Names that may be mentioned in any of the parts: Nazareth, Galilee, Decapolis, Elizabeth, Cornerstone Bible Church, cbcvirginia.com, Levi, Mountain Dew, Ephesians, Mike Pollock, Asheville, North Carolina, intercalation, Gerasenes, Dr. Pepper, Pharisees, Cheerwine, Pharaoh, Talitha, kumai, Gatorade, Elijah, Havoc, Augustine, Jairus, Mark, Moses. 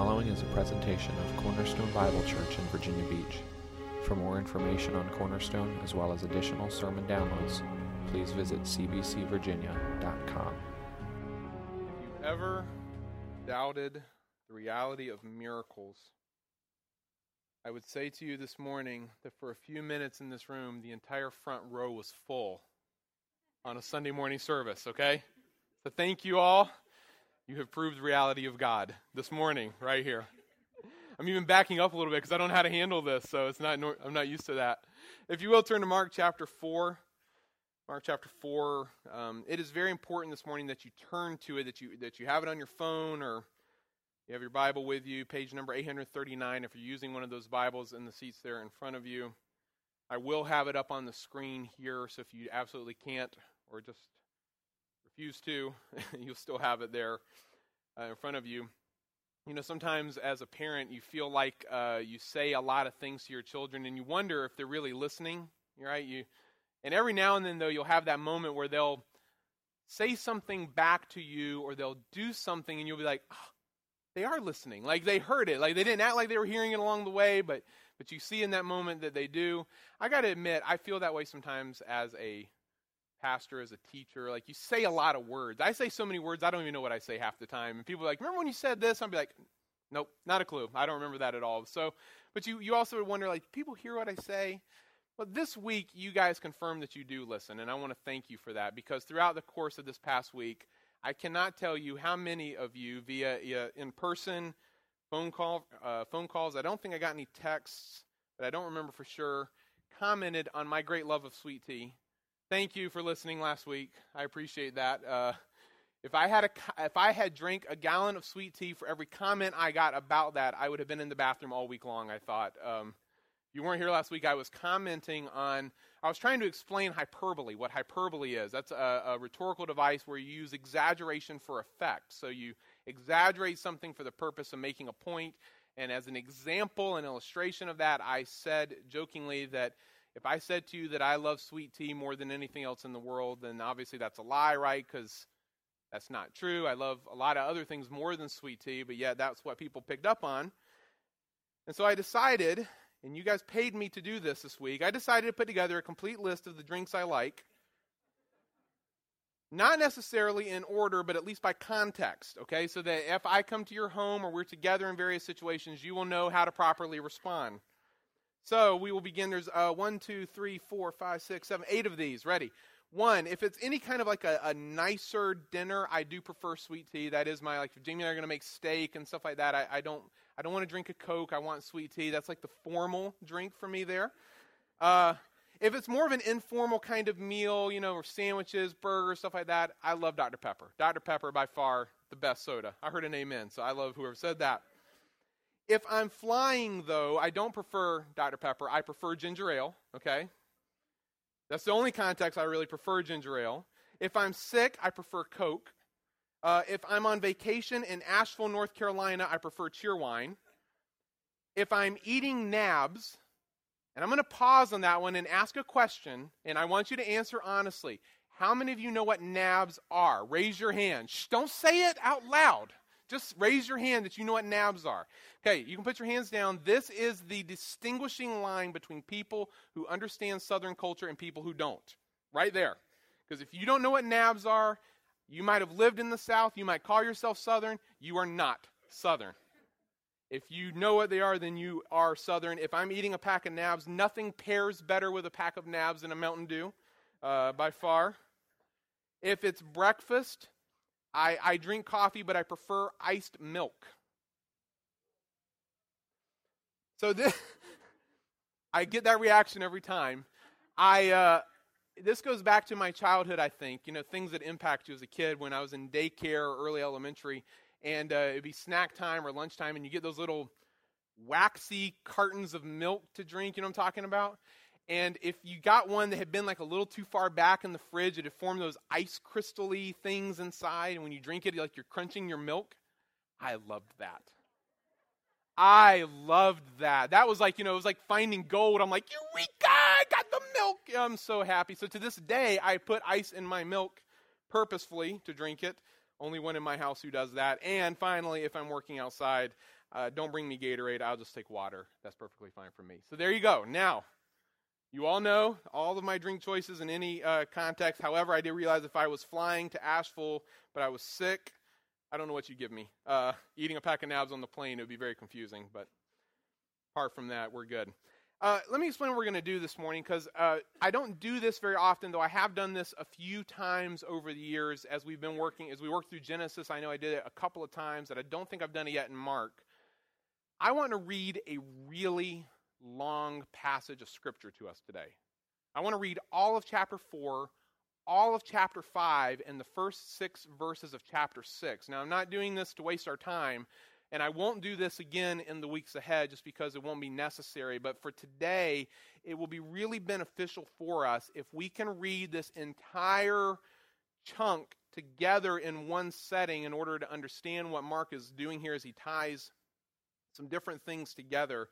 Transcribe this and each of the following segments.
following is a presentation of Cornerstone Bible Church in Virginia Beach. For more information on Cornerstone, as well as additional sermon downloads, please visit cbcvirginia.com. If you've ever doubted the reality of miracles, I would say to you this morning that for a few minutes in this room, the entire front row was full on a Sunday morning service, okay? So thank you all. You have proved the reality of God this morning right here. I'm even backing up a little bit because I don't know how to handle this, so I'm not used to that. If you will, turn to Mark chapter 4. Mark chapter 4. It is very important this morning that you turn to it, that you have it on your phone or you have your Bible with you, page number 839 if you're using one of those Bibles in the seats there in front of you. I will have it up on the screen here, so if you absolutely can't or just refuse to, you'll still have it there in front of you. You know, sometimes as a parent, you feel like you say a lot of things to your children, and you wonder if they're really listening, right? And every now and then, though, you'll have that moment where they'll say something back to you, or they'll do something, and you'll be like, oh, they are listening. Like, they heard it. Like, they didn't act like they were hearing it along the way, but you see in that moment that they do. I got to admit, I feel that way sometimes as a pastor, as a teacher. Like, you say a lot of words. I say so many words, I don't even know what I say half the time. And people are like, remember when you said this? I'll be like, nope, not a clue. I don't remember that at all. So, but you also wonder, like, people hear what I say? Well, this week, you guys confirmed that you do listen, and I want to thank you for that, because throughout the course of this past week, I cannot tell you how many of you via in-person phone calls, I don't think I got any texts, but I don't remember for sure, commented on my great love of sweet tea. Thank you for listening last week. I appreciate that. If I had drank a gallon of sweet tea for every comment I got about that, I would have been in the bathroom all week long, I thought. You weren't here last week. I was trying to explain hyperbole, what hyperbole is. That's a rhetorical device where you use exaggeration for effect. So you exaggerate something for the purpose of making a point. And as an example, an illustration of that, I said jokingly that if I said to you that I love sweet tea more than anything else in the world, then obviously that's a lie, right? Because that's not true. I love a lot of other things more than sweet tea, but yeah, that's what people picked up on. And so I decided, and you guys paid me to do this week, I decided to put together a complete list of the drinks I like. Not necessarily in order, but at least by context, okay? So that if I come to your home or we're together in various situations, you will know how to properly respond. So we will begin. There's 8 of these. Ready? 1, if it's any kind of like a nicer dinner, I do prefer sweet tea. That is my, like, if Jamie and I are going to make steak and stuff like that, I don't want to drink a Coke. I want sweet tea. That's like the formal drink for me there. If it's more of an informal kind of meal, you know, or sandwiches, burgers, stuff like that, I love Dr. Pepper. Dr. Pepper, by far, the best soda. I heard an amen, so I love whoever said that. If I'm flying, though, I don't prefer Dr. Pepper. I prefer ginger ale, okay? That's the only context I really prefer ginger ale. If I'm sick, I prefer Coke. If I'm on vacation in Asheville, North Carolina, I prefer Cheerwine. If I'm eating nabs, and I'm going to pause on that one and ask a question, and I want you to answer honestly. How many of you know what nabs are? Raise your hand. Shh, don't say it out loud. Just raise your hand that you know what nabs are. Okay, you can put your hands down. This is the distinguishing line between people who understand Southern culture and people who don't. Right there. Because if you don't know what nabs are, you might have lived in the South. You might call yourself Southern. You are not Southern. If you know what they are, then you are Southern. If I'm eating a pack of nabs, nothing pairs better with a pack of nabs than a Mountain Dew, by far. If it's breakfast, I drink coffee, but I prefer iced milk. So this, I get that reaction every time. This goes back to my childhood, I think. You know, things that impact you as a kid when I was in daycare or early elementary, and it'd be snack time or lunchtime, and you get those little waxy cartons of milk to drink. You know what I'm talking about? And if you got one that had been like a little too far back in the fridge, it had formed those ice crystal-y things inside. And when you drink it, like you're crunching your milk. I loved that. That was like, you know, it was like finding gold. I'm like, Eureka, I got the milk. I'm so happy. So to this day, I put ice in my milk purposefully to drink it. Only one in my house who does that. And finally, if I'm working outside, Don't bring me Gatorade. I'll just take water. That's perfectly fine for me. So there you go. Now, you all know all of my drink choices in any context. However, I did realize if I was flying to Asheville, but I was sick, I don't know what you'd give me. Eating a pack of nabs on the plane, it would be very confusing. But apart from that, we're good. Let me explain what we're going to do this morning, because I don't do this very often, though I have done this a few times over the years as we've been working, as we work through Genesis. I know I did it a couple of times, and I don't think I've done it yet in Mark. I want to read a really long passage of Scripture to us today. I want to read all of chapter 4, all of chapter 5, and the first 6 verses of chapter 6. Now, I'm not doing this to waste our time. And I won't do this again in the weeks ahead just because it won't be necessary. But for today, it will be really beneficial for us if we can read this entire chunk together in one setting in order to understand what Mark is doing here as he ties some different things together.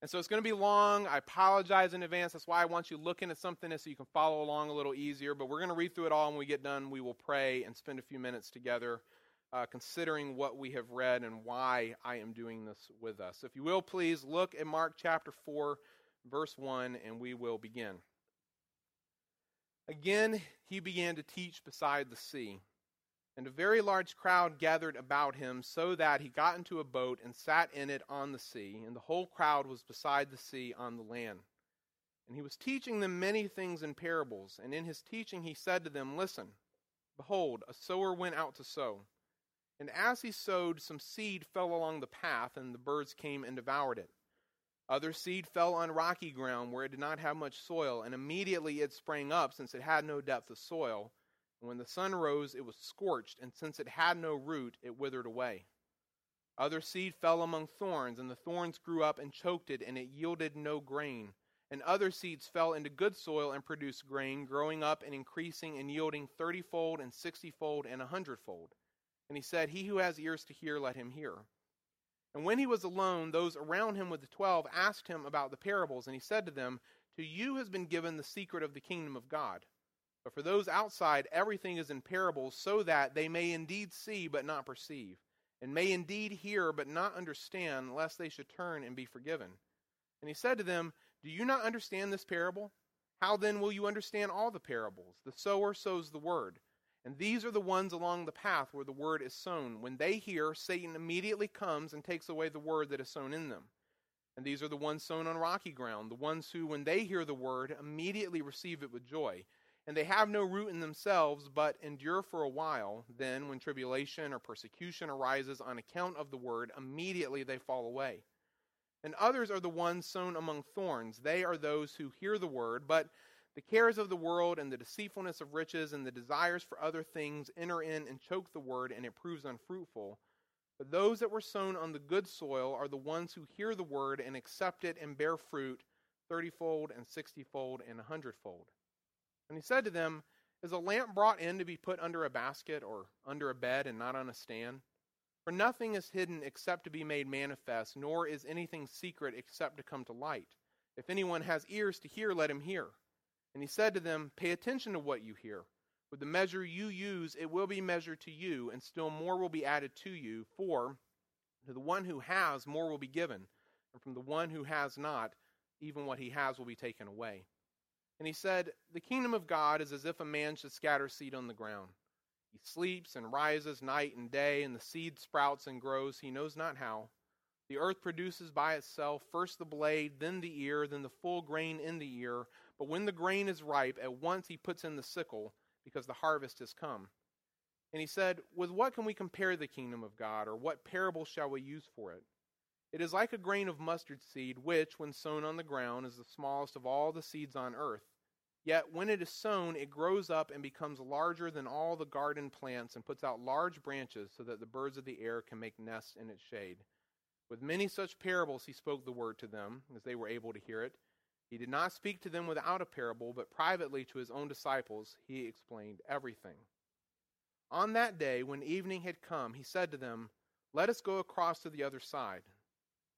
And so it's going to be long. I apologize in advance. That's why I want you looking at something so you can follow along a little easier. But we're going to read through it all. When we get done, we will pray and spend a few minutes together considering what we have read and why I am doing this with us. If you will, please look at Mark chapter 4, verse 1, and we will begin. Again, he began to teach beside the sea, and a very large crowd gathered about him, so that he got into a boat and sat in it on the sea, and the whole crowd was beside the sea on the land. And he was teaching them many things in parables, and in his teaching he said to them, "Listen, behold, a sower went out to sow. And as he sowed, some seed fell along the path, and the birds came and devoured it. Other seed fell on rocky ground, where it did not have much soil, and immediately it sprang up, since it had no depth of soil. And when the sun rose, it was scorched, and since it had no root, it withered away. Other seed fell among thorns, and the thorns grew up and choked it, and it yielded no grain. And other seeds fell into good soil and produced grain, growing up and increasing and yielding 30-fold and 60-fold and 100-fold. And he said, "He who has ears to hear, let him hear." And when he was alone, those around him with the 12 asked him about the parables. And he said to them, "To you has been given the secret of the kingdom of God. But for those outside, everything is in parables, so that they may indeed see but not perceive, and may indeed hear but not understand, lest they should turn and be forgiven." And he said to them, "Do you not understand this parable? How then will you understand all the parables? The sower sows the word. And these are the ones along the path where the word is sown. When they hear, Satan immediately comes and takes away the word that is sown in them. And these are the ones sown on rocky ground, the ones who, when they hear the word, immediately receive it with joy. And they have no root in themselves, but endure for a while. Then, when tribulation or persecution arises on account of the word, immediately they fall away. And others are the ones sown among thorns. They are those who hear the word, but the cares of the world and the deceitfulness of riches and the desires for other things enter in and choke the word, and it proves unfruitful. But those that were sown on the good soil are the ones who hear the word and accept it and bear fruit 30-fold and 60-fold and 100-fold. And he said to them, "Is a lamp brought in to be put under a basket or under a bed and not on a stand? For nothing is hidden except to be made manifest, nor is anything secret except to come to light. If anyone has ears to hear, let him hear." And he said to them, "Pay attention to what you hear. With the measure you use, it will be measured to you, and still more will be added to you. For to the one who has, more will be given, and from the one who has not, even what he has will be taken away." And he said, "The kingdom of God is as if a man should scatter seed on the ground. He sleeps and rises night and day, and the seed sprouts and grows, he knows not how. The earth produces by itself first the blade, then the ear, then the full grain in the ear. But when the grain is ripe, at once he puts in the sickle, because the harvest has come." And he said, "With what can we compare the kingdom of God, or what parable shall we use for it? It is like a grain of mustard seed, which, when sown on the ground, is the smallest of all the seeds on earth. Yet when it is sown, it grows up and becomes larger than all the garden plants, and puts out large branches, so that the birds of the air can make nests in its shade." With many such parables he spoke the word to them, as they were able to hear it. He did not speak to them without a parable, but privately to his own disciples he explained everything. On that day, when evening had come, he said to them, "Let us go across to the other side."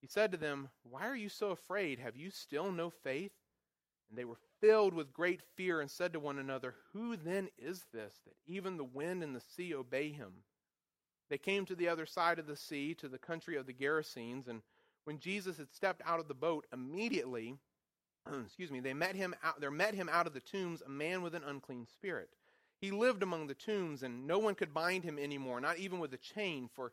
He said to them, Why are you so afraid? Have you still no faith? And they were filled with great fear and said to one another, Who then is this, that even the wind and the sea obey him? They came to the other side of the sea, to the country of the Gerasenes, and when Jesus had stepped out of the boat, immediately, there met him out of the tombs a man with an unclean spirit. He lived among the tombs, and no one could bind him anymore, not even with a chain, for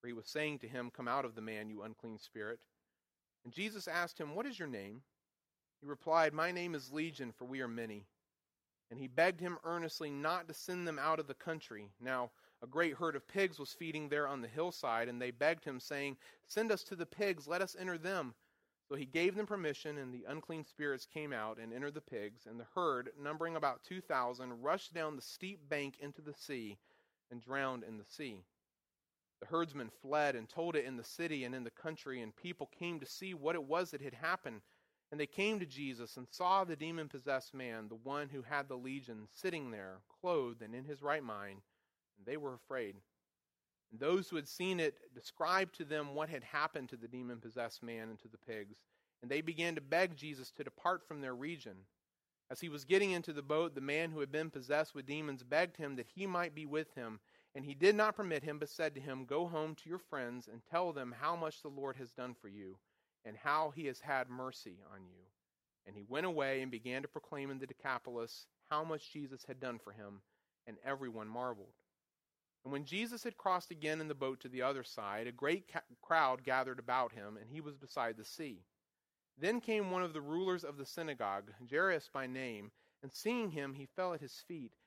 For he was saying to him, Come out of the man, you unclean spirit. And Jesus asked him, What is your name? He replied, My name is Legion, for we are many. And he begged him earnestly not to send them out of the country. Now a great herd of pigs was feeding there on the hillside, and they begged him, saying, Send us to the pigs, let us enter them. So he gave them permission, and the unclean spirits came out and entered the pigs, and the herd, numbering about 2,000, rushed down the steep bank into the sea and drowned in the sea. The herdsmen fled and told it in the city and in the country, and people came to see what it was that had happened. And they came to Jesus and saw the demon-possessed man, the one who had the legion, sitting there, clothed and in his right mind, and they were afraid. And those who had seen it described to them what had happened to the demon-possessed man and to the pigs, and they began to beg Jesus to depart from their region. As he was getting into the boat, the man who had been possessed with demons begged him that he might be with him, and he did not permit him, but said to him, Go home to your friends and tell them how much the Lord has done for you, and how he has had mercy on you. And he went away and began to proclaim in the Decapolis how much Jesus had done for him, and everyone marveled. And when Jesus had crossed again in the boat to the other side, a great crowd gathered about him, and he was beside the sea. Then came one of the rulers of the synagogue, Jairus by name, and seeing him, he fell at his feet,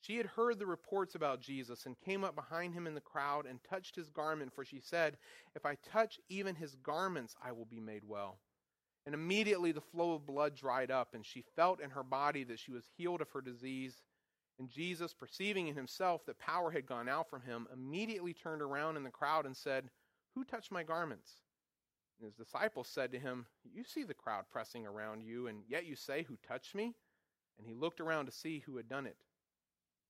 She had heard the reports about Jesus, and came up behind him in the crowd, and touched his garment, for she said, If I touch even his garments, I will be made well. And immediately the flow of blood dried up, and she felt in her body that she was healed of her disease. And Jesus, perceiving in himself that power had gone out from him, immediately turned around in the crowd and said, Who touched my garments? And his disciples said to him, You see the crowd pressing around you, and yet you say, Who touched me? And he looked around to see who had done it.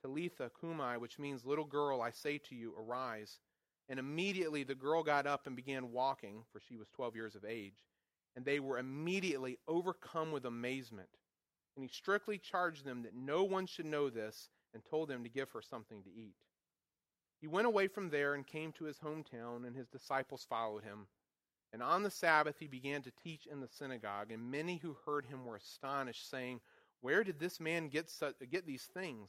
Talitha kumai, which means little girl, I say to you, arise. And immediately the girl got up and began walking, for she was 12 years of age. And they were immediately overcome with amazement. And he strictly charged them that no one should know this, and told them to give her something to eat. He went away from there and came to his hometown, and his disciples followed him. And on the Sabbath he began to teach in the synagogue, and many who heard him were astonished, saying, Where did this man get these things?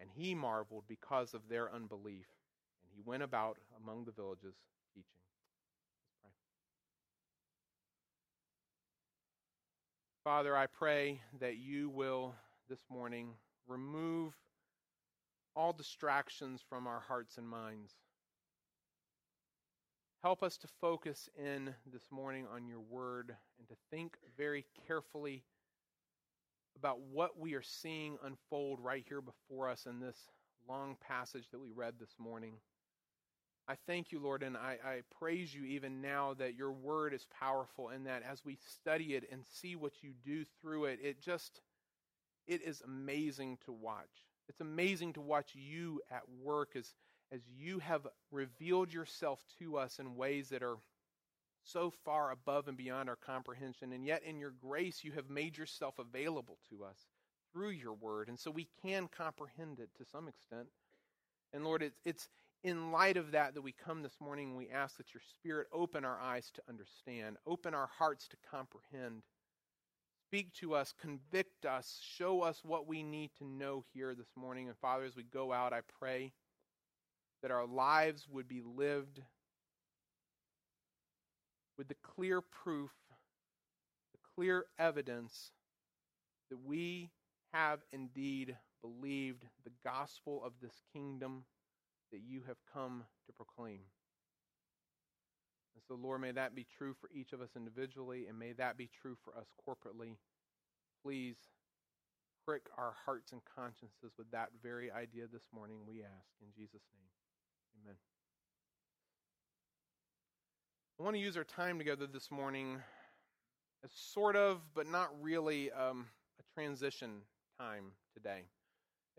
And he marveled because of their unbelief. And he went about among the villages teaching. Father, I pray that you will this morning remove all distractions from our hearts and minds. Help us to focus in this morning on your word and to think very carefully about what we are seeing unfold right here before us in this long passage that we read this morning. I thank you, Lord, and I praise you even now that your word is powerful and that as we study it and see what you do through it, it is amazing to watch. It's amazing to watch you at work as you have revealed yourself to us in ways that are so far above and beyond our comprehension, and yet in your grace you have made yourself available to us through your word, and so we can comprehend it to some extent. And Lord, it's in light of that we come this morning and we ask that your Spirit open our eyes to understand, open our hearts to comprehend. Speak to us, convict us, show us what we need to know here this morning. And Father, as we go out, I pray that our lives would be lived with the clear proof, the clear evidence that we have indeed believed the gospel of this kingdom that you have come to proclaim. And so, Lord, may that be true for each of us individually, and may that be true for us corporately. Please prick our hearts and consciences with that very idea this morning, we ask in Jesus' name. Amen. I want to use our time together this morning as sort of, but not really, a transition time today.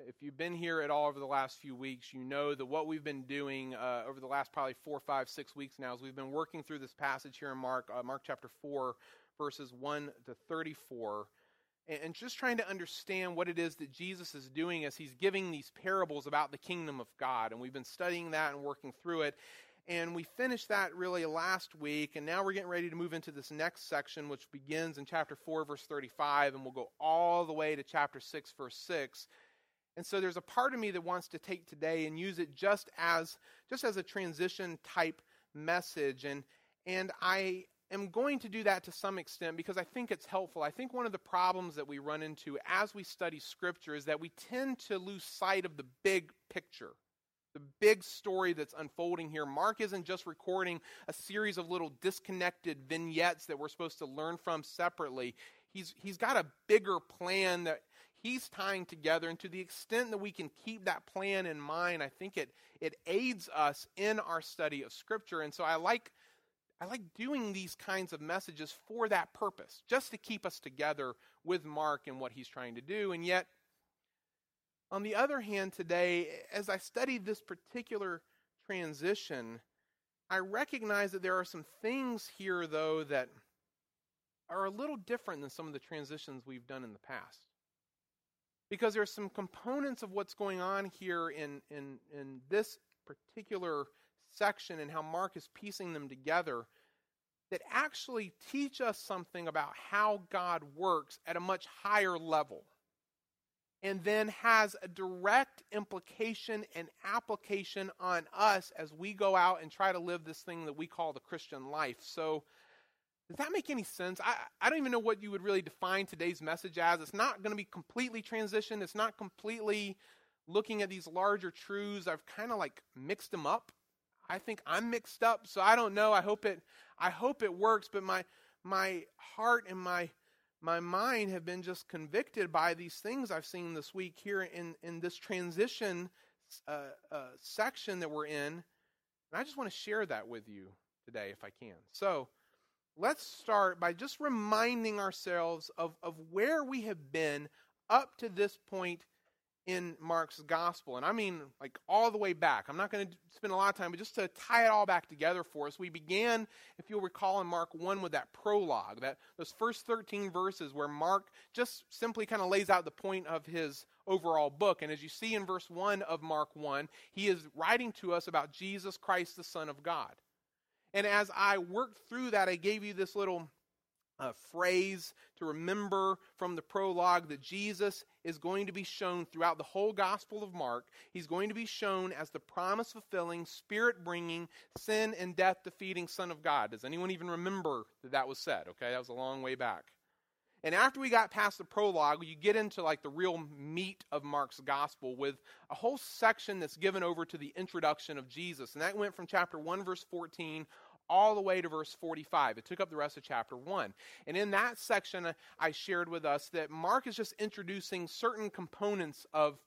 If you've been here at all over the last few weeks, you know that what we've been doing over the last probably 4, 5, 6 weeks now is we've been working through this passage here in Mark, Mark chapter 4, verses 1 to 34, and just trying to understand what it is that Jesus is doing as he's giving these parables about the kingdom of God. And we've been studying that and working through it. And we finished that really last week, and now we're getting ready to move into this next section, which begins in chapter 4, verse 35, and we'll go all the way to chapter 6, verse 6. And so there's a part of me that wants to take today and use it just as a transition type message. And I am going to do that to some extent because I think it's helpful. I think one of the problems that we run into as we study Scripture is that we tend to lose sight of the big picture, the big story that's unfolding here. Mark isn't just recording a series of little disconnected vignettes that we're supposed to learn from separately. He's got a bigger plan that he's tying together, and to the extent that we can keep that plan in mind, I think it aids us in our study of Scripture. And so I like doing these kinds of messages for that purpose, just to keep us together with Mark and what he's trying to do. And yet, on the other hand, today, as I studied this particular transition, I recognize that there are some things here, though, that are a little different than some of the transitions we've done in the past. Because there's some components of what's going on here in this particular section and how Mark is piecing them together that actually teach us something about how God works at a much higher level and then has a direct implication and application on us as we go out and try to live this thing that we call the Christian life. So, does that make any sense? I don't even know what you would really define today's message as. It's not going to be completely transitioned. It's not completely looking at these larger truths. I've kind of like mixed them up. I think I'm mixed up, so I don't know. I hope it works, but my heart and my mind have been just convicted by these things I've seen this week here in this transition section that we're in. And I just want to share that with you today if I can. So, let's start by just reminding ourselves of where we have been up to this point in Mark's gospel. And I mean, like, all the way back. I'm not going to spend a lot of time, but just to tie it all back together for us, we began, if you'll recall, in Mark 1 with that prologue, that those first 13 verses where Mark just simply kind of lays out the point of his overall book. And as you see in verse 1 of Mark 1, he is writing to us about Jesus Christ, the Son of God. And as I worked through that, I gave you this little phrase to remember from the prologue, that Jesus is going to be shown throughout the whole Gospel of Mark. He's going to be shown as the promise-fulfilling, spirit-bringing, sin and death-defeating Son of God. Does anyone even remember that that was said? Okay, that was a long way back. And after we got past the prologue, you get into like the real meat of Mark's gospel with a whole section that's given over to the introduction of Jesus. And that went from chapter 1, verse 14, all the way to verse 45. It took up the rest of chapter 1. And in that section, I shared with us that Mark is just introducing certain components of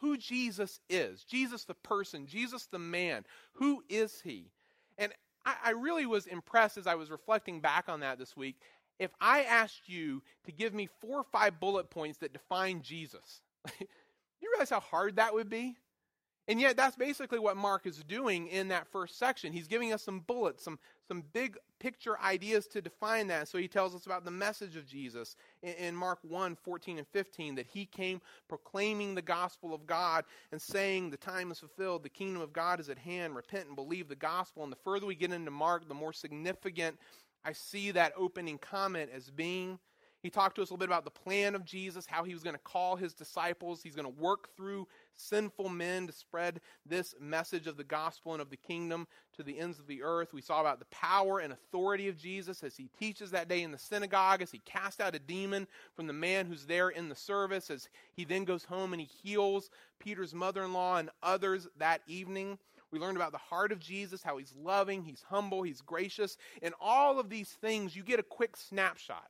who Jesus is. Jesus the person, Jesus the man. Who is he? And I really was impressed as I was reflecting back on that this week. If I asked you to give me 4 or 5 bullet points that define Jesus, you realize how hard that would be? And yet that's basically what Mark is doing in that first section. He's giving us some bullets, some big picture ideas to define that. So he tells us about the message of Jesus in Mark 1, 14 and 15, that he came proclaiming the gospel of God and saying the time is fulfilled, the kingdom of God is at hand, repent and believe the gospel. And the further we get into Mark, the more significant I see that opening comment as being. He talked to us a little bit about the plan of Jesus, how he was going to call his disciples. He's going to work through sinful men to spread this message of the gospel and of the kingdom to the ends of the earth. We saw about the power and authority of Jesus as he teaches that day in the synagogue, as he cast out a demon from the man who's there in the service, as he then goes home and he heals Peter's mother-in-law and others that evening. We learned about the heart of Jesus, how he's loving, he's humble, he's gracious. And all of these things, you get a quick snapshot.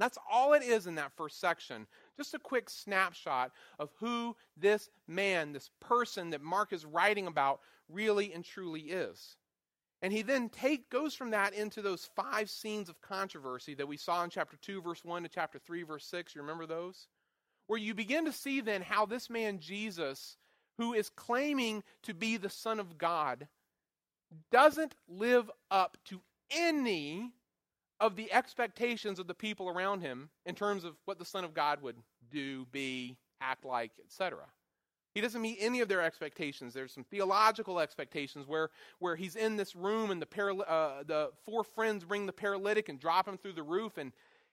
That's all it is in that first section. Just a quick snapshot of who this man, this person that Mark is writing about really and truly is. And he then goes from that into those 5 scenes of controversy that we saw in chapter 2, verse 1 to chapter 3, verse 6. You remember those? Where you begin to see then how this man Jesus, who is claiming to be the Son of God, doesn't live up to any of the expectations of the people around him in terms of what the Son of God would do, be, act like, etc. He doesn't meet any of their expectations. There's some theological expectations where he's in this room and the 4 friends bring the paralytic and drop him through the roof, and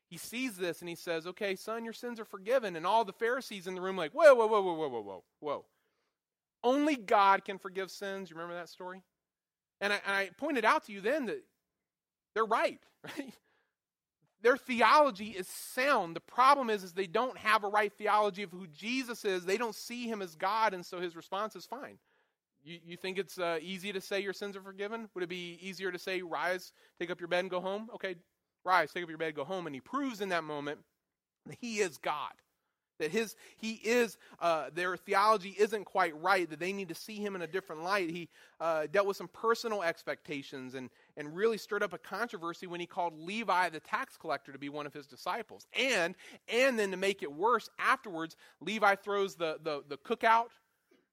he sees this and he says, okay, son, your sins are forgiven. And all the Pharisees in the room are like, whoa, whoa, whoa, whoa, whoa, whoa, whoa, whoa. Only God can forgive sins. You remember that story? And I pointed out to you then that they're right? Their theology is sound. The problem is they don't have a right theology of who Jesus is. They don't see him as God, and so his response is fine. You think it's easy to say your sins are forgiven? Would it be easier to say, rise, take up your bed, and go home? Okay, rise, take up your bed, go home. And he proves in that moment that he is God. That their theology isn't quite right, that they need to see him in a different light. He dealt with some personal expectations and really stirred up a controversy when he called Levi the tax collector to be one of his disciples. And then to make it worse, afterwards, Levi throws the cookout,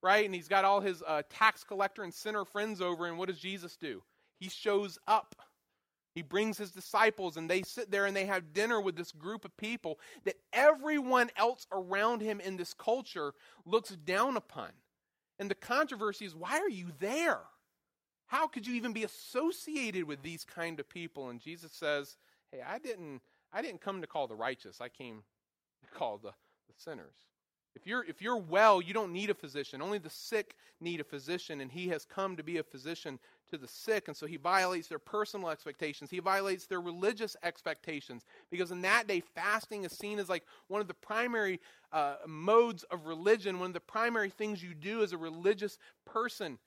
right? And he's got all his tax collector and sinner friends over, and what does Jesus do? He shows up. He brings his disciples, and they sit there and they have dinner with this group of people that everyone else around him in this culture looks down upon. And the controversy is, why are you there? How could you even be associated with these kind of people? And Jesus says, hey, I didn't come to call the righteous. I came to call the sinners. If you're well, you don't need a physician. Only the sick need a physician, and he has come to be a physician to the sick. And so he violates their personal expectations. He violates their religious expectations, because in that day, fasting is seen as like one of the primary modes of religion, one of the primary things you do as a religious person.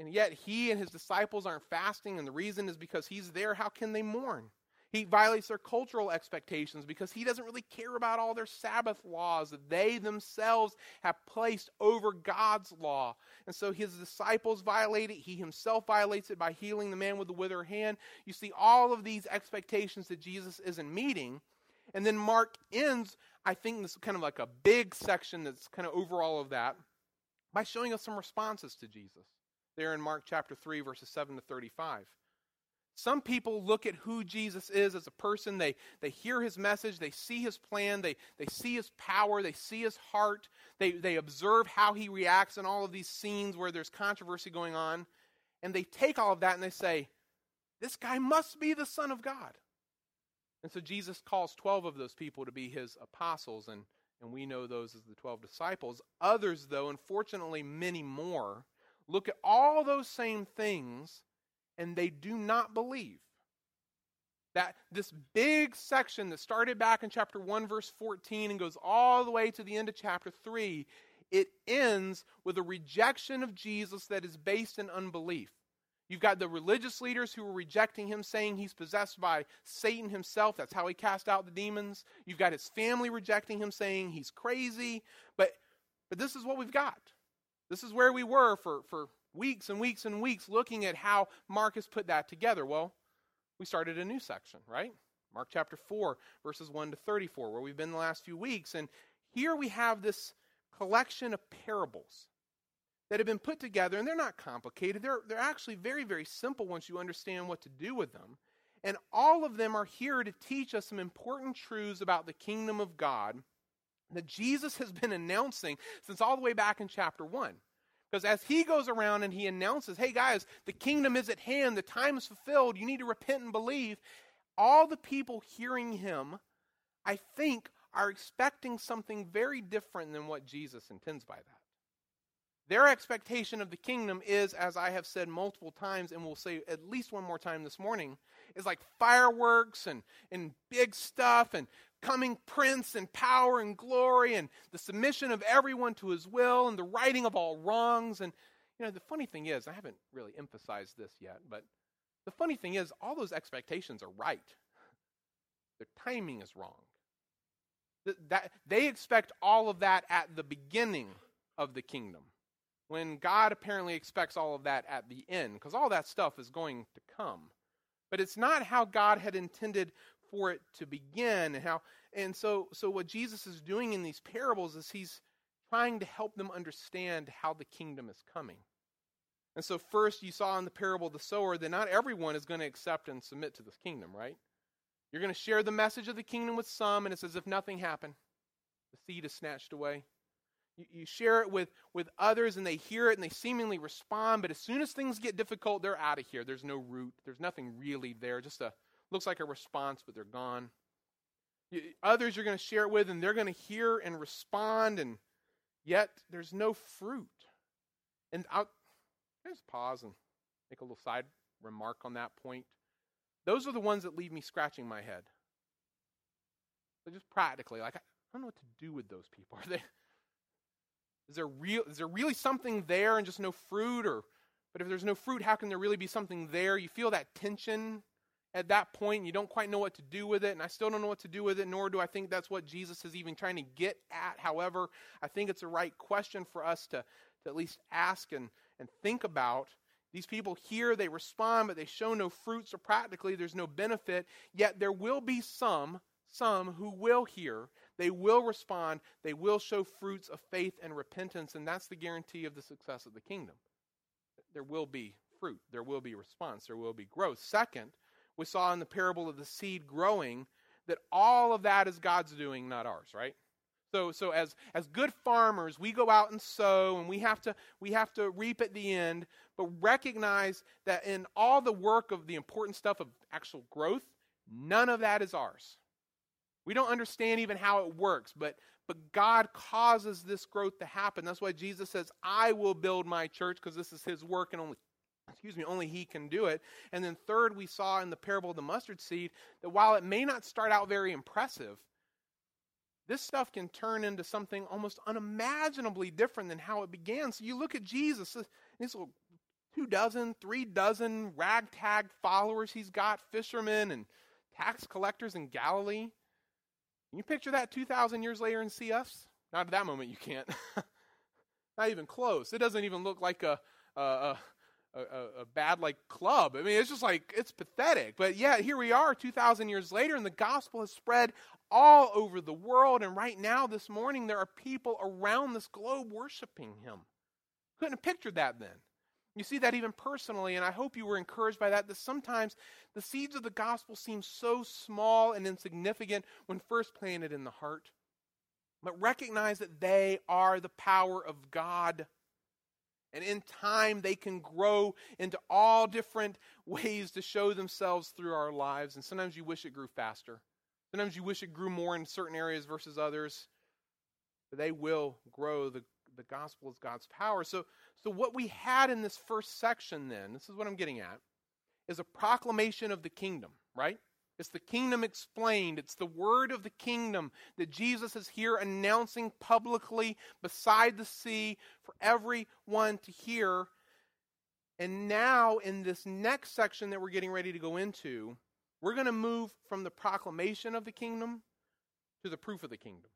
And yet he and his disciples aren't fasting, and the reason is because he's there. How can they mourn? He violates their cultural expectations because he doesn't really care about all their Sabbath laws that they themselves have placed over God's law. And so his disciples violate it. He himself violates it by healing the man with the withered hand. You see all of these expectations that Jesus isn't meeting. And then Mark ends, I think, this kind of like a big section that's kind of over all of that by showing us some responses to Jesus there in Mark chapter 3, verses 7 to 35. Some people look at who Jesus is as a person. They hear his message. They see his plan. They see his power. They see his heart. They observe how he reacts in all of these scenes where there's controversy going on. And they take all of that and they say, this guy must be the Son of God. And so Jesus calls 12 of those people to be his apostles, and we know those as the 12 disciples. Others, though, unfortunately many more, look at all those same things and they do not believe. That this big section that started back in chapter 1, verse 14, and goes all the way to the end of chapter 3, it ends with a rejection of Jesus that is based in unbelief. You've got the religious leaders who are rejecting him, saying he's possessed by Satan himself. That's how he cast out the demons. You've got his family rejecting him, saying he's crazy. But this is what we've got. This is where we were for weeks and weeks and weeks, looking at how Mark has put that together. Well, we started a new section, right? Mark chapter 4, verses 1 to 34, where we've been the last few weeks. And here we have this collection of parables that have been put together, and they're not complicated. They're actually very, very simple once you understand what to do with them. And all of them are here to teach us some important truths about the kingdom of God that Jesus has been announcing since all the way back in chapter 1. Because as he goes around and he announces, hey guys, the kingdom is at hand, the time is fulfilled, you need to repent and believe, all the people hearing him, I think, are expecting something very different than what Jesus intends by that. Their expectation of the kingdom is, as I have said multiple times, and we'll say at least one more time this morning, is like fireworks and big stuff and coming prince and power and glory and the submission of everyone to his will and the righting of all wrongs. And, you know, the funny thing is, I haven't really emphasized this yet, but the funny thing is all those expectations are right. Their timing is wrong. That they expect all of that at the beginning of the kingdom, when God apparently expects all of that at the end, because all that stuff is going to come. But it's not how God had intended for it to begin. And so what Jesus is doing in these parables is he's trying to help them understand how the kingdom is coming. And so first, you saw in the parable of the sower that not everyone is going to accept and submit to this kingdom, right? You're going to share the message of the kingdom with some, and it's as if nothing happened. The seed is snatched away. You share it with others, and they hear it, and they seemingly respond. But as soon as things get difficult, they're out of here. There's no root. There's nothing really there. Just a looks like a response, but they're gone. Others you're going to share it with, and they're going to hear and respond, and yet there's no fruit. And I'll just pause and make a little side remark on that point. Those are the ones that leave me scratching my head. So just practically, like, I don't know what to do with those people. Are they... Is there really something there and just no fruit? But if there's no fruit, how can there really be something there? You feel that tension at that point, and you don't quite know what to do with it, and I still don't know what to do with it, nor do I think that's what Jesus is even trying to get at. However, I think it's the right question for us to at least ask and think about. These people hear, they respond, but they show no fruit, so practically there's no benefit, yet there will be some who will hear. They will respond. They will show fruits of faith and repentance, and that's the guarantee of the success of the kingdom. There will be fruit. There will be response. There will be growth. Second, we saw in the parable of the seed growing that all of that is God's doing, not ours, right? So as good farmers, we go out and sow, and we have to reap at the end, but recognize that in all the work of the important stuff of actual growth, none of that is ours. We don't understand even how it works, but God causes this growth to happen. That's why Jesus says, I will build my church, because this is his work, and only he can do it. And then third, we saw in the parable of the mustard seed that while it may not start out very impressive, this stuff can turn into something almost unimaginably different than how it began. So you look at Jesus, these little 2 dozen, 3 dozen ragtag followers he's got, fishermen and tax collectors in Galilee. Can you picture that 2,000 years later and see us? Not at that moment, you can't. Not even close. It doesn't even look like a bad like club. I mean, it's just like, it's pathetic. But yeah, here we are 2,000 years later, and the gospel has spread all over the world. And right now, this morning, there are people around this globe worshiping him. Couldn't have pictured that then. You see that even personally, and I hope you were encouraged by that sometimes the seeds of the gospel seem so small and insignificant when first planted in the heart. But recognize that they are the power of God. And in time, they can grow into all different ways to show themselves through our lives. And sometimes you wish it grew faster. Sometimes you wish it grew more in certain areas versus others. But they will grow. The gospel is God's power. So what we had in this first section then, this is what I'm getting at, is a proclamation of the kingdom, right? It's the kingdom explained. It's the word of the kingdom that Jesus is here announcing publicly beside the sea for everyone to hear. And now in this next section that we're getting ready to go into, we're going to move from the proclamation of the kingdom to the proof of the kingdom.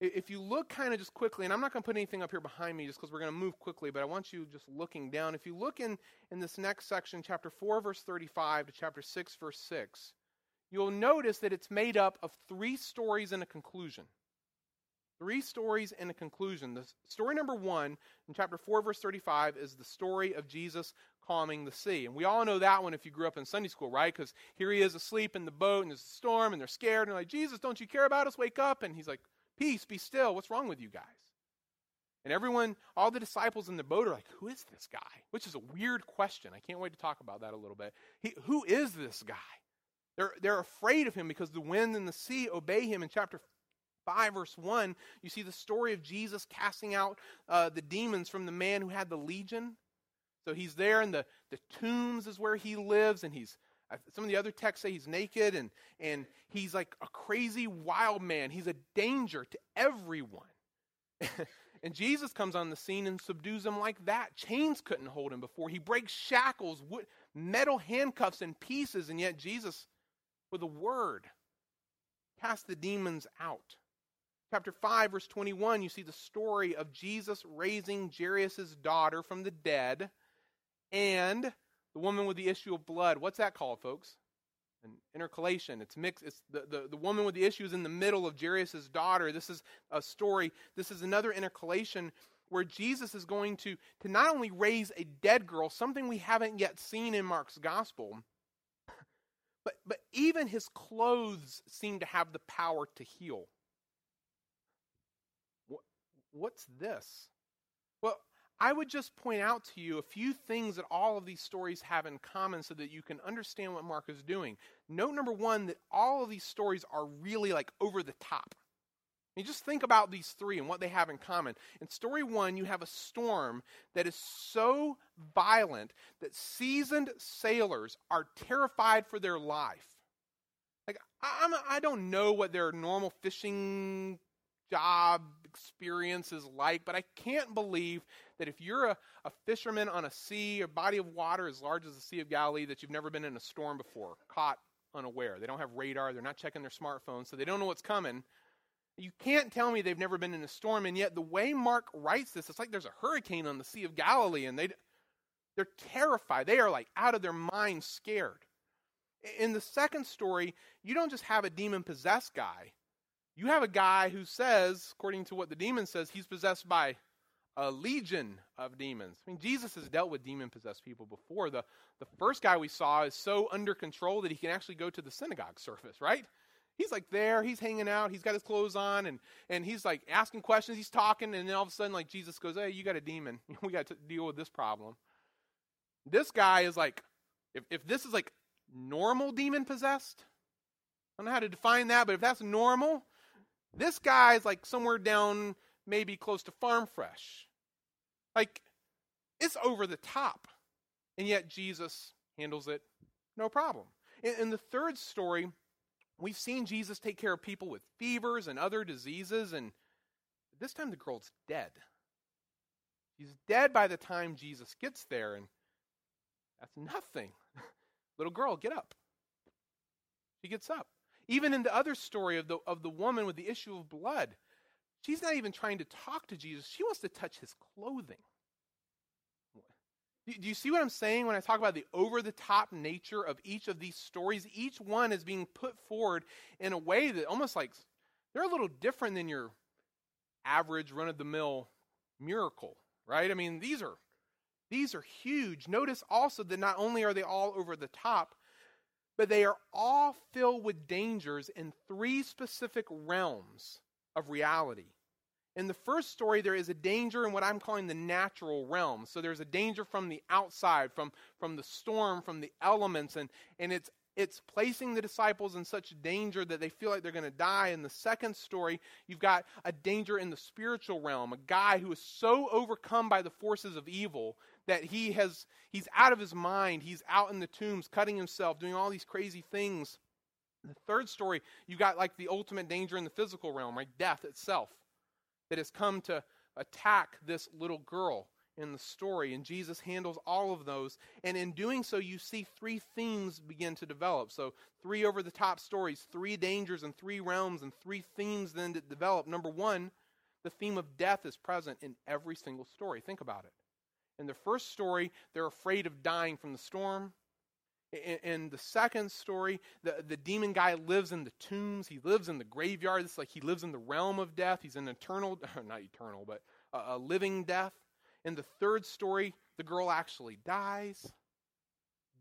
If you look kind of just quickly, and I'm not going to put anything up here behind me just because we're going to move quickly, but I want you just looking down. If you look in this next section, chapter 4, verse 35 to chapter 6, verse 6, you'll notice that it's made up of three stories and a conclusion. Three stories and a conclusion. The story number one in chapter 4, verse 35 is the story of Jesus calming the sea. And we all know that one if you grew up in Sunday school, right? Because here he is asleep in the boat and there's a storm and they're scared and they're like, Jesus, don't you care about us? Wake up. And he's like, peace, be still. What's wrong with you guys? And everyone, all the disciples in the boat are like, who is this guy? Which is a weird question. I can't wait to talk about that a little bit. Who is this guy? They're afraid of him because the wind and the sea obey him. In chapter 5, verse 1, you see the story of Jesus casting out the demons from the man who had the legion. So he's there in the tombs is where he lives, and he's some of the other texts say he's naked and he's like a crazy wild man. He's a danger to everyone. And Jesus comes on the scene and subdues him like that. Chains couldn't hold him before. He breaks shackles, metal handcuffs in pieces, and yet Jesus, with a word, casts the demons out. Chapter 5, verse 21, you see the story of Jesus raising Jairus' daughter from the dead and the woman with the issue of blood. What's that called, folks? An intercalation. It's mixed. It's the woman with the issue is in the middle of Jairus' daughter. This is a story. This is another intercalation where Jesus is going to not only raise a dead girl, something we haven't yet seen in Mark's gospel, but even his clothes seem to have the power to heal. What's this? Well, I would just point out to you a few things that all of these stories have in common so that you can understand what Mark is doing. Note number one, that all of these stories are really like over the top. You just think about these three and what they have in common. In story one, you have a storm that is so violent that seasoned sailors are terrified for their life. Like, I don't know what their normal fishing job experience is like, but I can't believe that if you're a fisherman on a sea, a body of water as large as the Sea of Galilee, that you've never been in a storm before, caught unaware. They don't have radar, they're not checking their smartphones, so they don't know what's coming. You can't tell me they've never been in a storm, and yet the way Mark writes this, it's like there's a hurricane on the Sea of Galilee, and they're terrified. They are like out of their mind scared. In the second story, you don't just have a demon-possessed guy. You have a guy who says, according to what the demon says, he's possessed by a legion of demons. I mean, Jesus has dealt with demon-possessed people before. The first guy we saw is so under control that he can actually go to the synagogue service, right? He's like there, he's hanging out, he's got his clothes on, and he's like asking questions, he's talking, and then all of a sudden like Jesus goes, hey, you got a demon. We got to deal with this problem. This guy is like, if this is like normal demon-possessed, I don't know how to define that, but if that's normal, this guy's like somewhere down maybe close to Farm Fresh. Like, it's over the top. And yet Jesus handles it no problem. In the third story, we've seen Jesus take care of people with fevers and other diseases, and this time the girl's dead. She's dead by the time Jesus gets there, and that's nothing. Little girl, get up. She gets up. Even in the other story of the woman with the issue of blood, she's not even trying to talk to Jesus. She wants to touch his clothing. Do you see what I'm saying when I talk about the over-the-top nature of each of these stories? Each one is being put forward in a way that almost like they're a little different than your average run-of-the-mill miracle, right? I mean, these are huge. Notice also that not only are they all over the top, but they are all filled with dangers in three specific realms of reality. In the first story, there is a danger in what I'm calling the natural realm. So there's a danger from the outside, from the storm, from the elements, and it's placing the disciples in such danger that they feel like they're going to die. In the second story, you've got a danger in the spiritual realm, a guy who is so overcome by the forces of evil that he's out of his mind. He's out in the tombs, cutting himself, doing all these crazy things. In the third story, you've got like the ultimate danger in the physical realm, right? Death itself that has come to attack this little girl in the story, and Jesus handles all of those, and in doing so you see three themes begin to develop. So three over-the-top stories, three dangers and three realms and three themes then that develop. Number one, the theme of death is present in every single story. Think about it. In the first story, they're afraid of dying from the storm. In the second story, the demon guy lives in the tombs. He lives in the graveyard. It's like he lives in the realm of death. He's an eternal, not eternal, but a living death. In the third story, the girl actually dies.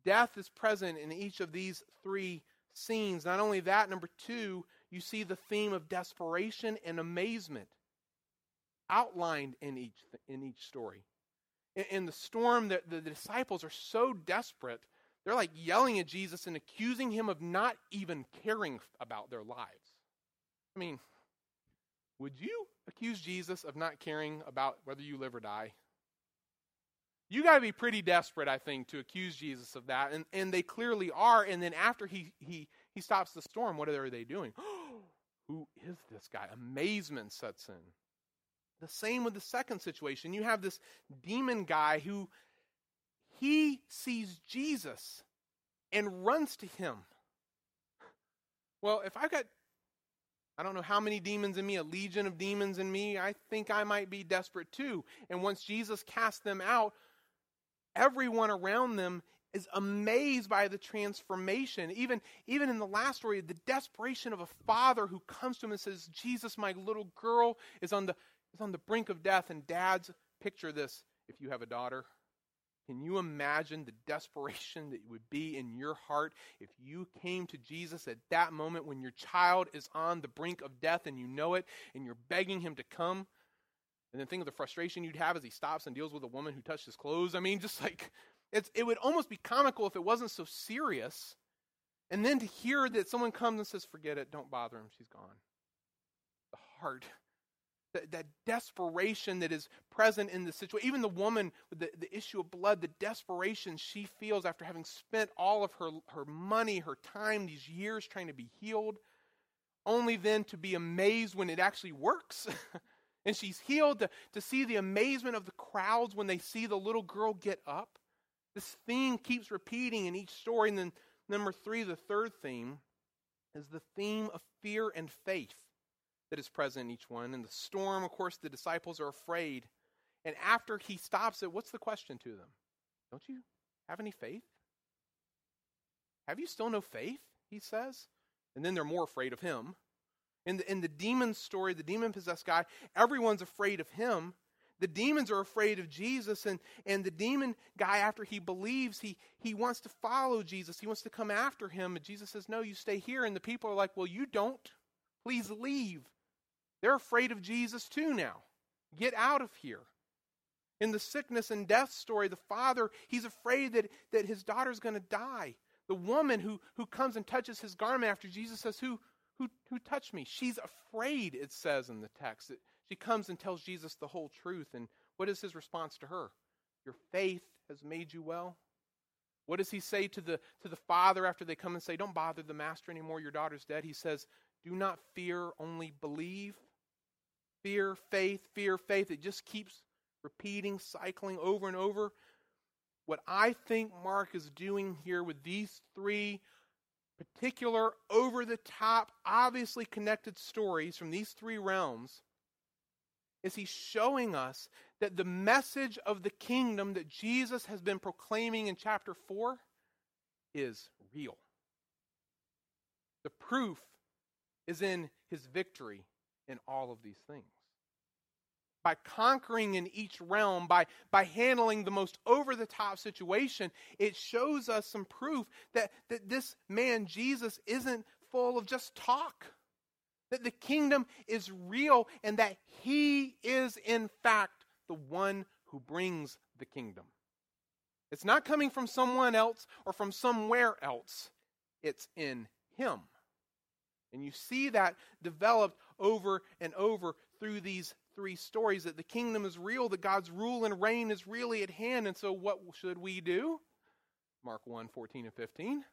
Death is present in each of these three scenes. Not only that, number two, you see the theme of desperation and amazement outlined in each story. In the storm, the disciples are so desperate, they're like yelling at Jesus and accusing him of not even caring about their lives. I mean, would you accuse Jesus of not caring about whether you live or die? You got to be pretty desperate, I think, to accuse Jesus of that. And they clearly are. And then after he stops the storm, what are they doing? Who is this guy? Amazement sets in. The same with the second situation. You have this demon guy who he sees Jesus and runs to him. Well, if I've got, I don't know how many demons in me, a legion of demons in me, I think I might be desperate too. And once Jesus casts them out, everyone around them is amazed by the transformation. Even in the last story, the desperation of a father who comes to him and says, Jesus, my little girl is on the brink of death. And dads, picture this, if you have a daughter. Can you imagine the desperation that would be in your heart if you came to Jesus at that moment when your child is on the brink of death and you know it and you're begging him to come? And then think of the frustration you'd have as he stops and deals with a woman who touched his clothes. I mean, just like, it would almost be comical if it wasn't so serious. And then to hear that someone comes and says, forget it, don't bother him, she's gone. The heart, that desperation that is present in the situation. Even the woman with the issue of blood, the desperation she feels after having spent all of her money, her time, these years trying to be healed, only then to be amazed when it actually works. And she's healed, to see the amazement of the crowds when they see the little girl get up. This theme keeps repeating in each story. And then number three, the third theme, is the theme of fear and faith that is present in each one. In the storm, of course, the disciples are afraid. And after he stops it, what's the question to them? Don't you have any faith? Have you still no faith? He says. And then they're more afraid of him. In the demon story, the demon-possessed guy, everyone's afraid of him. The demons are afraid of Jesus, and the demon guy, after he believes, he wants to follow Jesus. He wants to come after him. And Jesus says, no, you stay here. And the people are like, well, you don't. Please leave. They're afraid of Jesus too now. Get out of here. In the sickness and death story, the father, he's afraid that his daughter's going to die. The woman who comes and touches his garment after Jesus says, who touched me? She's afraid, it says in the text. She comes and tells Jesus the whole truth. And what is his response to her? Your faith has made you well. What does he say to the father after they come and say, don't bother the master anymore, your daughter's dead? He says, do not fear, only believe. Fear, faith, fear, faith. It just keeps repeating, cycling over and over. What I think Mark is doing here with these three particular, over-the-top, obviously connected stories from these three realms is he's showing us that the message of the kingdom that Jesus has been proclaiming in chapter 4 is real. The proof is in his victory in all of these things. By conquering in each realm, by handling the most over-the-top situation, it shows us some proof that this man, Jesus, isn't full of just talk. That the kingdom is real and that he is, in fact, the one who brings the kingdom. It's not coming from someone else or from somewhere else. It's in him. And you see that developed over and over through these three stories, that the kingdom is real, that God's rule and reign is really at hand. And so what should we do? Mark 1, 14 and 15.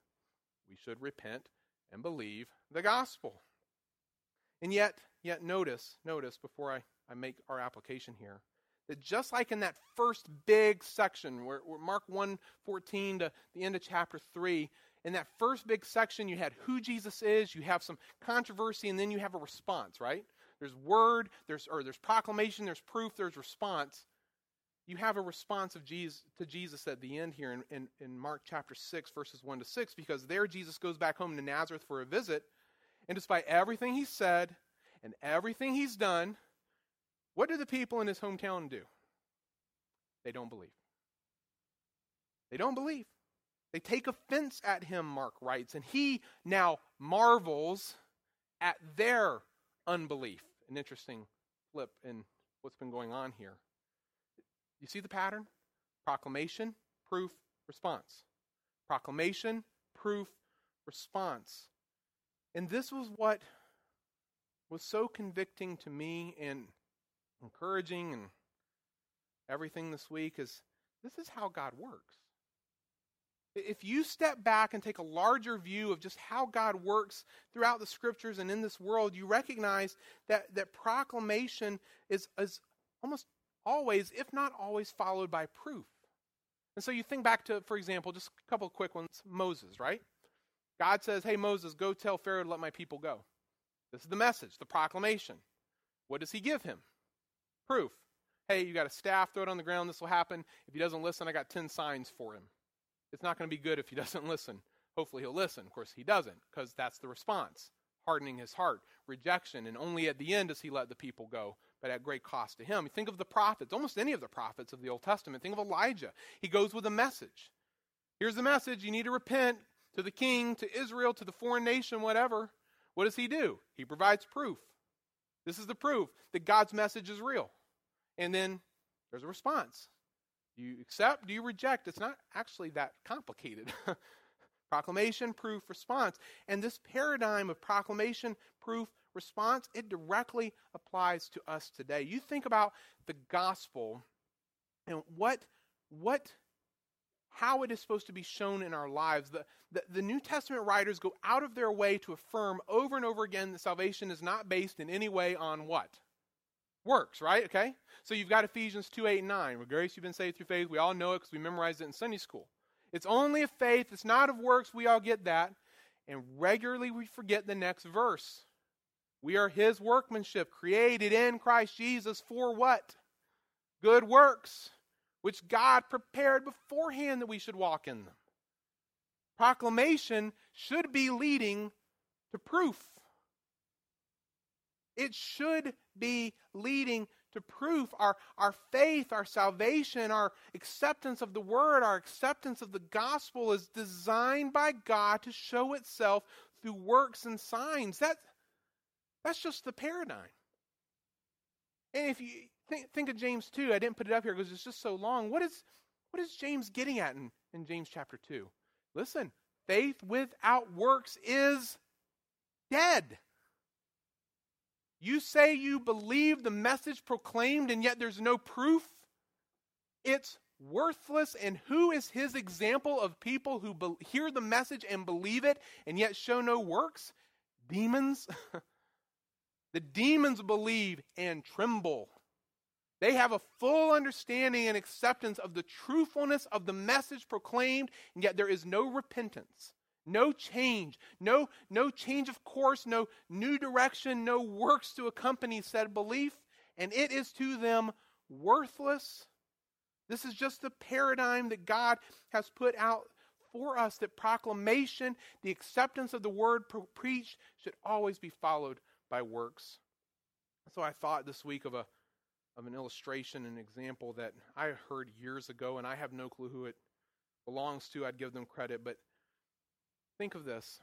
We should repent and believe the gospel. And yet notice before I make our application here, that just like in that first big section, where Mark 1, 14 to the end of chapter 3, in that first big section you had who Jesus is, you have some controversy, and then you have a response, right? There's word, there's proclamation, there's proof, there's response. You have a response of Jesus to Jesus at the end here in Mark chapter 6, verses 1 to 6, because there Jesus goes back home to Nazareth for a visit, and despite everything he said and everything he's done, what do the people in his hometown do? They don't believe. They don't believe. They take offense at him, Mark writes, and he now marvels at their unbelief. An interesting flip in what's been going on here. You see the pattern? Proclamation, proof, response. Proclamation, proof, response. And this was what was so convicting to me and encouraging and everything this week, is this is how God works. If you step back and take a larger view of just how God works throughout the scriptures and in this world, you recognize that proclamation is almost always, if not always, followed by proof. And so you think back to, for example, just a couple of quick ones, Moses, right? God says, hey, Moses, go tell Pharaoh to let my people go. This is the message, the proclamation. What does he give him? Proof. Hey, you got a staff, throw it on the ground, this will happen. If he doesn't listen, I got 10 signs for him. It's not going to be good if he doesn't listen. Hopefully he'll listen. Of course, he doesn't, because that's the response. Hardening his heart, rejection, and only at the end does he let the people go, but at great cost to him. Think of the prophets, almost any of the prophets of the Old Testament. Think of Elijah. He goes with a message. Here's the message. You need to repent to the king, to Israel, to the foreign nation, whatever. What does he do? He provides proof. This is the proof that God's message is real. And then there's a response. Do you accept? Do you reject? It's not actually that complicated. Proclamation, proof, response. And this paradigm of proclamation, proof, response, it directly applies to us today. You think about the gospel and how it is supposed to be shown in our lives. The New Testament writers go out of their way to affirm over and over again that salvation is not based in any way on what? Works, right? Okay? So you've got Ephesians 2, 8, and 9. With grace you've been saved through faith. We all know it because we memorized it in Sunday school. It's only of faith. It's not of works. We all get that. And regularly we forget the next verse. We are his workmanship, created in Christ Jesus for what? Good works, which God prepared beforehand that we should walk in them. Proclamation should be leading to proof. It should be leading to proof. Our faith, our salvation, our acceptance of the word, our acceptance of the gospel is designed by God to show itself through works and signs. That's just the paradigm. And if you think of James 2. I didn't put it up here because it's just so long. What is James getting at in James chapter 2? Listen, faith without works is dead. You say you believe the message proclaimed, and yet there's no proof. It's worthless. And who is his example of people who hear the message and believe it and yet show no works? Demons. The demons believe and tremble. They have a full understanding and acceptance of the truthfulness of the message proclaimed, and yet there is no repentance, no change, no change of course, no new direction, no works to accompany said belief, and it is to them worthless. This is just the paradigm that God has put out for us, that proclamation, the acceptance of the word preached, should always be followed by works. So I thought this week of an illustration, an example that I heard years ago, and I have no clue who it belongs to. I'd give them credit, but think of this.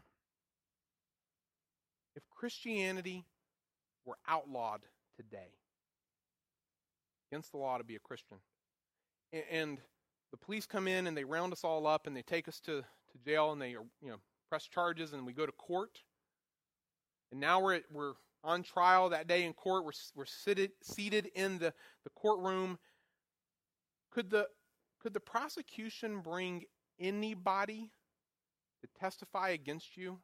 If Christianity were outlawed today, against the law to be a Christian, and the police come in and they round us all up and they take us to jail and they press charges and we go to court, and now we're on trial that day in court, we're seated in the courtroom. Could the prosecution bring anybody to testify against you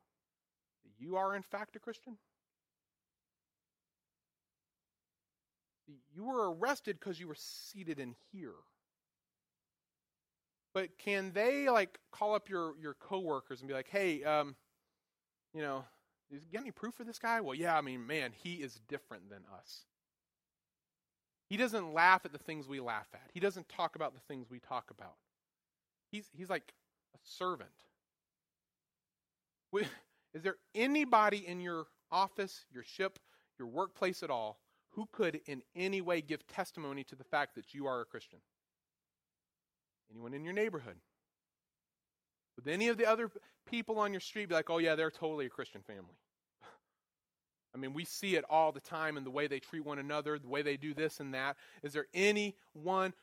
that you are in fact a Christian? You were arrested because you were seated in here. But can they call up your coworkers and be like, hey, you got any proof for this guy? Well, yeah, he is different than us. He doesn't laugh at the things we laugh at. He doesn't talk about the things we talk about. He's like a servant. Is there anybody in your office, your ship, your workplace at all who could in any way give testimony to the fact that you are a Christian? Anyone in your neighborhood? Would any of the other people on your street be like, oh yeah, they're totally a Christian family? We see it all the time in the way they treat one another, the way they do this and that. Is there anyone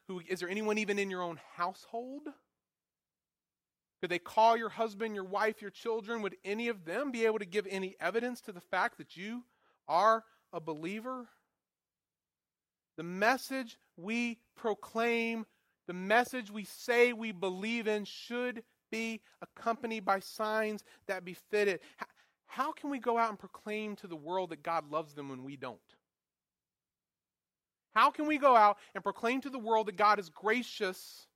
even in your own household? Could they call your husband, your wife, your children? Would any of them be able to give any evidence to the fact that you are a believer? The message we proclaim, the message we say we believe in, should be accompanied by signs that befit it. How can we go out and proclaim to the world that God loves them when we don't? How can we go out and proclaim to the world that God is gracious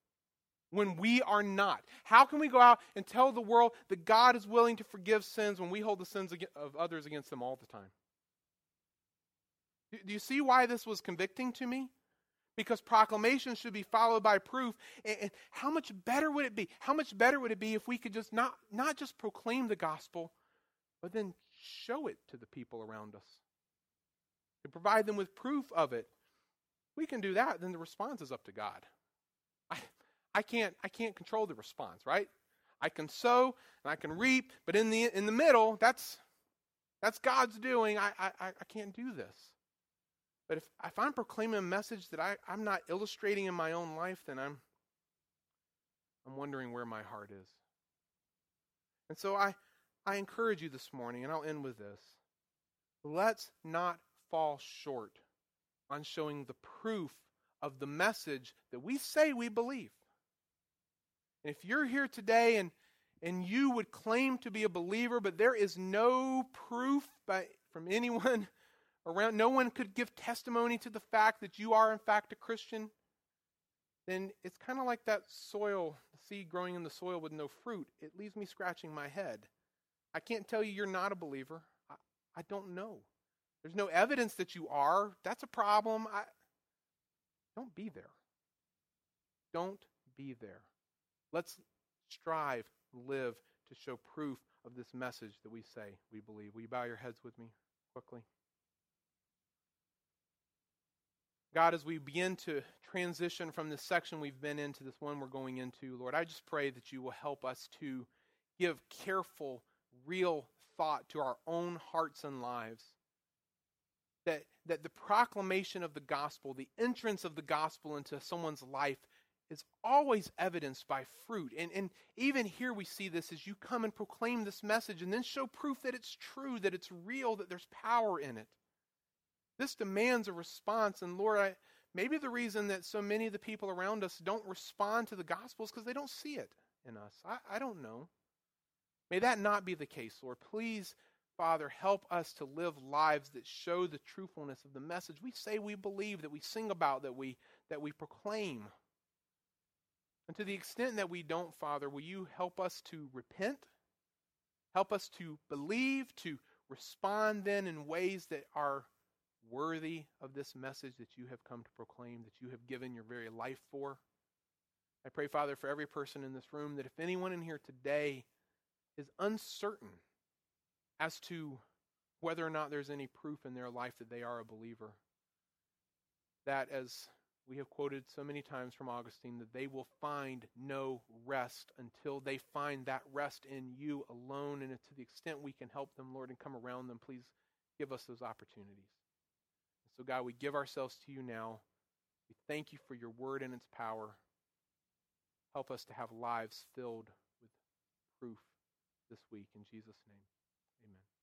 when we are not? How can we go out and tell the world that God is willing to forgive sins when we hold the sins of others against them all the time? Do you see why this was convicting to me? Because proclamation should be followed by proof. And how much better would it be? How much better would it be if we could just not just proclaim the gospel, but then show it to the people around us and provide them with proof of it? If we can do that, then the response is up to God. I can't control the response, right? I can sow and I can reap, but in the middle, that's God's doing. I can't do this. But if I'm proclaiming a message that I'm not illustrating in my own life, then I'm wondering where my heart is. And so I encourage you this morning, and I'll end with this. Let's not fall short on showing the proof of the message that we say we believe. And if you're here today and you would claim to be a believer, but there is no proof from anyone around, no one could give testimony to the fact that you are in fact a Christian, then it's kind of like that soil, the seed growing in the soil with no fruit. It leaves me scratching my head. I can't tell you you're not a believer. I don't know. There's no evidence that you are. That's a problem. Don't be there. Don't be there. Let's strive, live to show proof of this message that we say we believe. Will you bow your heads with me quickly? God, as we begin to transition from this section we've been into, this one we're going into, Lord, I just pray that you will help us to give careful, real thought to our own hearts and lives. That the proclamation of the gospel, the entrance of the gospel into someone's life, is always evidenced by fruit. And even here we see this as you come and proclaim this message and then show proof that it's true, that it's real, that there's power in it. This demands a response, and Lord, maybe the reason that so many of the people around us don't respond to the gospel is because they don't see it in us. I don't know. May that not be the case, Lord. Please, Father, help us to live lives that show the truthfulness of the message we say we believe, that we sing about, that we proclaim. And to the extent that we don't, Father, will you help us to repent? Help us to believe, to respond then in ways that are worthy of this message that you have come to proclaim, that you have given your very life for. I pray, Father, for every person in this room, that if anyone in here today is uncertain as to whether or not there's any proof in their life that they are a believer, that, as we have quoted so many times from Augustine, that they will find no rest until they find that rest in you alone. And to the extent we can help them, Lord, and come around them, please give us those opportunities. And so, God, we give ourselves to you now. We thank you for your word and its power. Help us to have lives filled with proof this week. In Jesus' name, amen.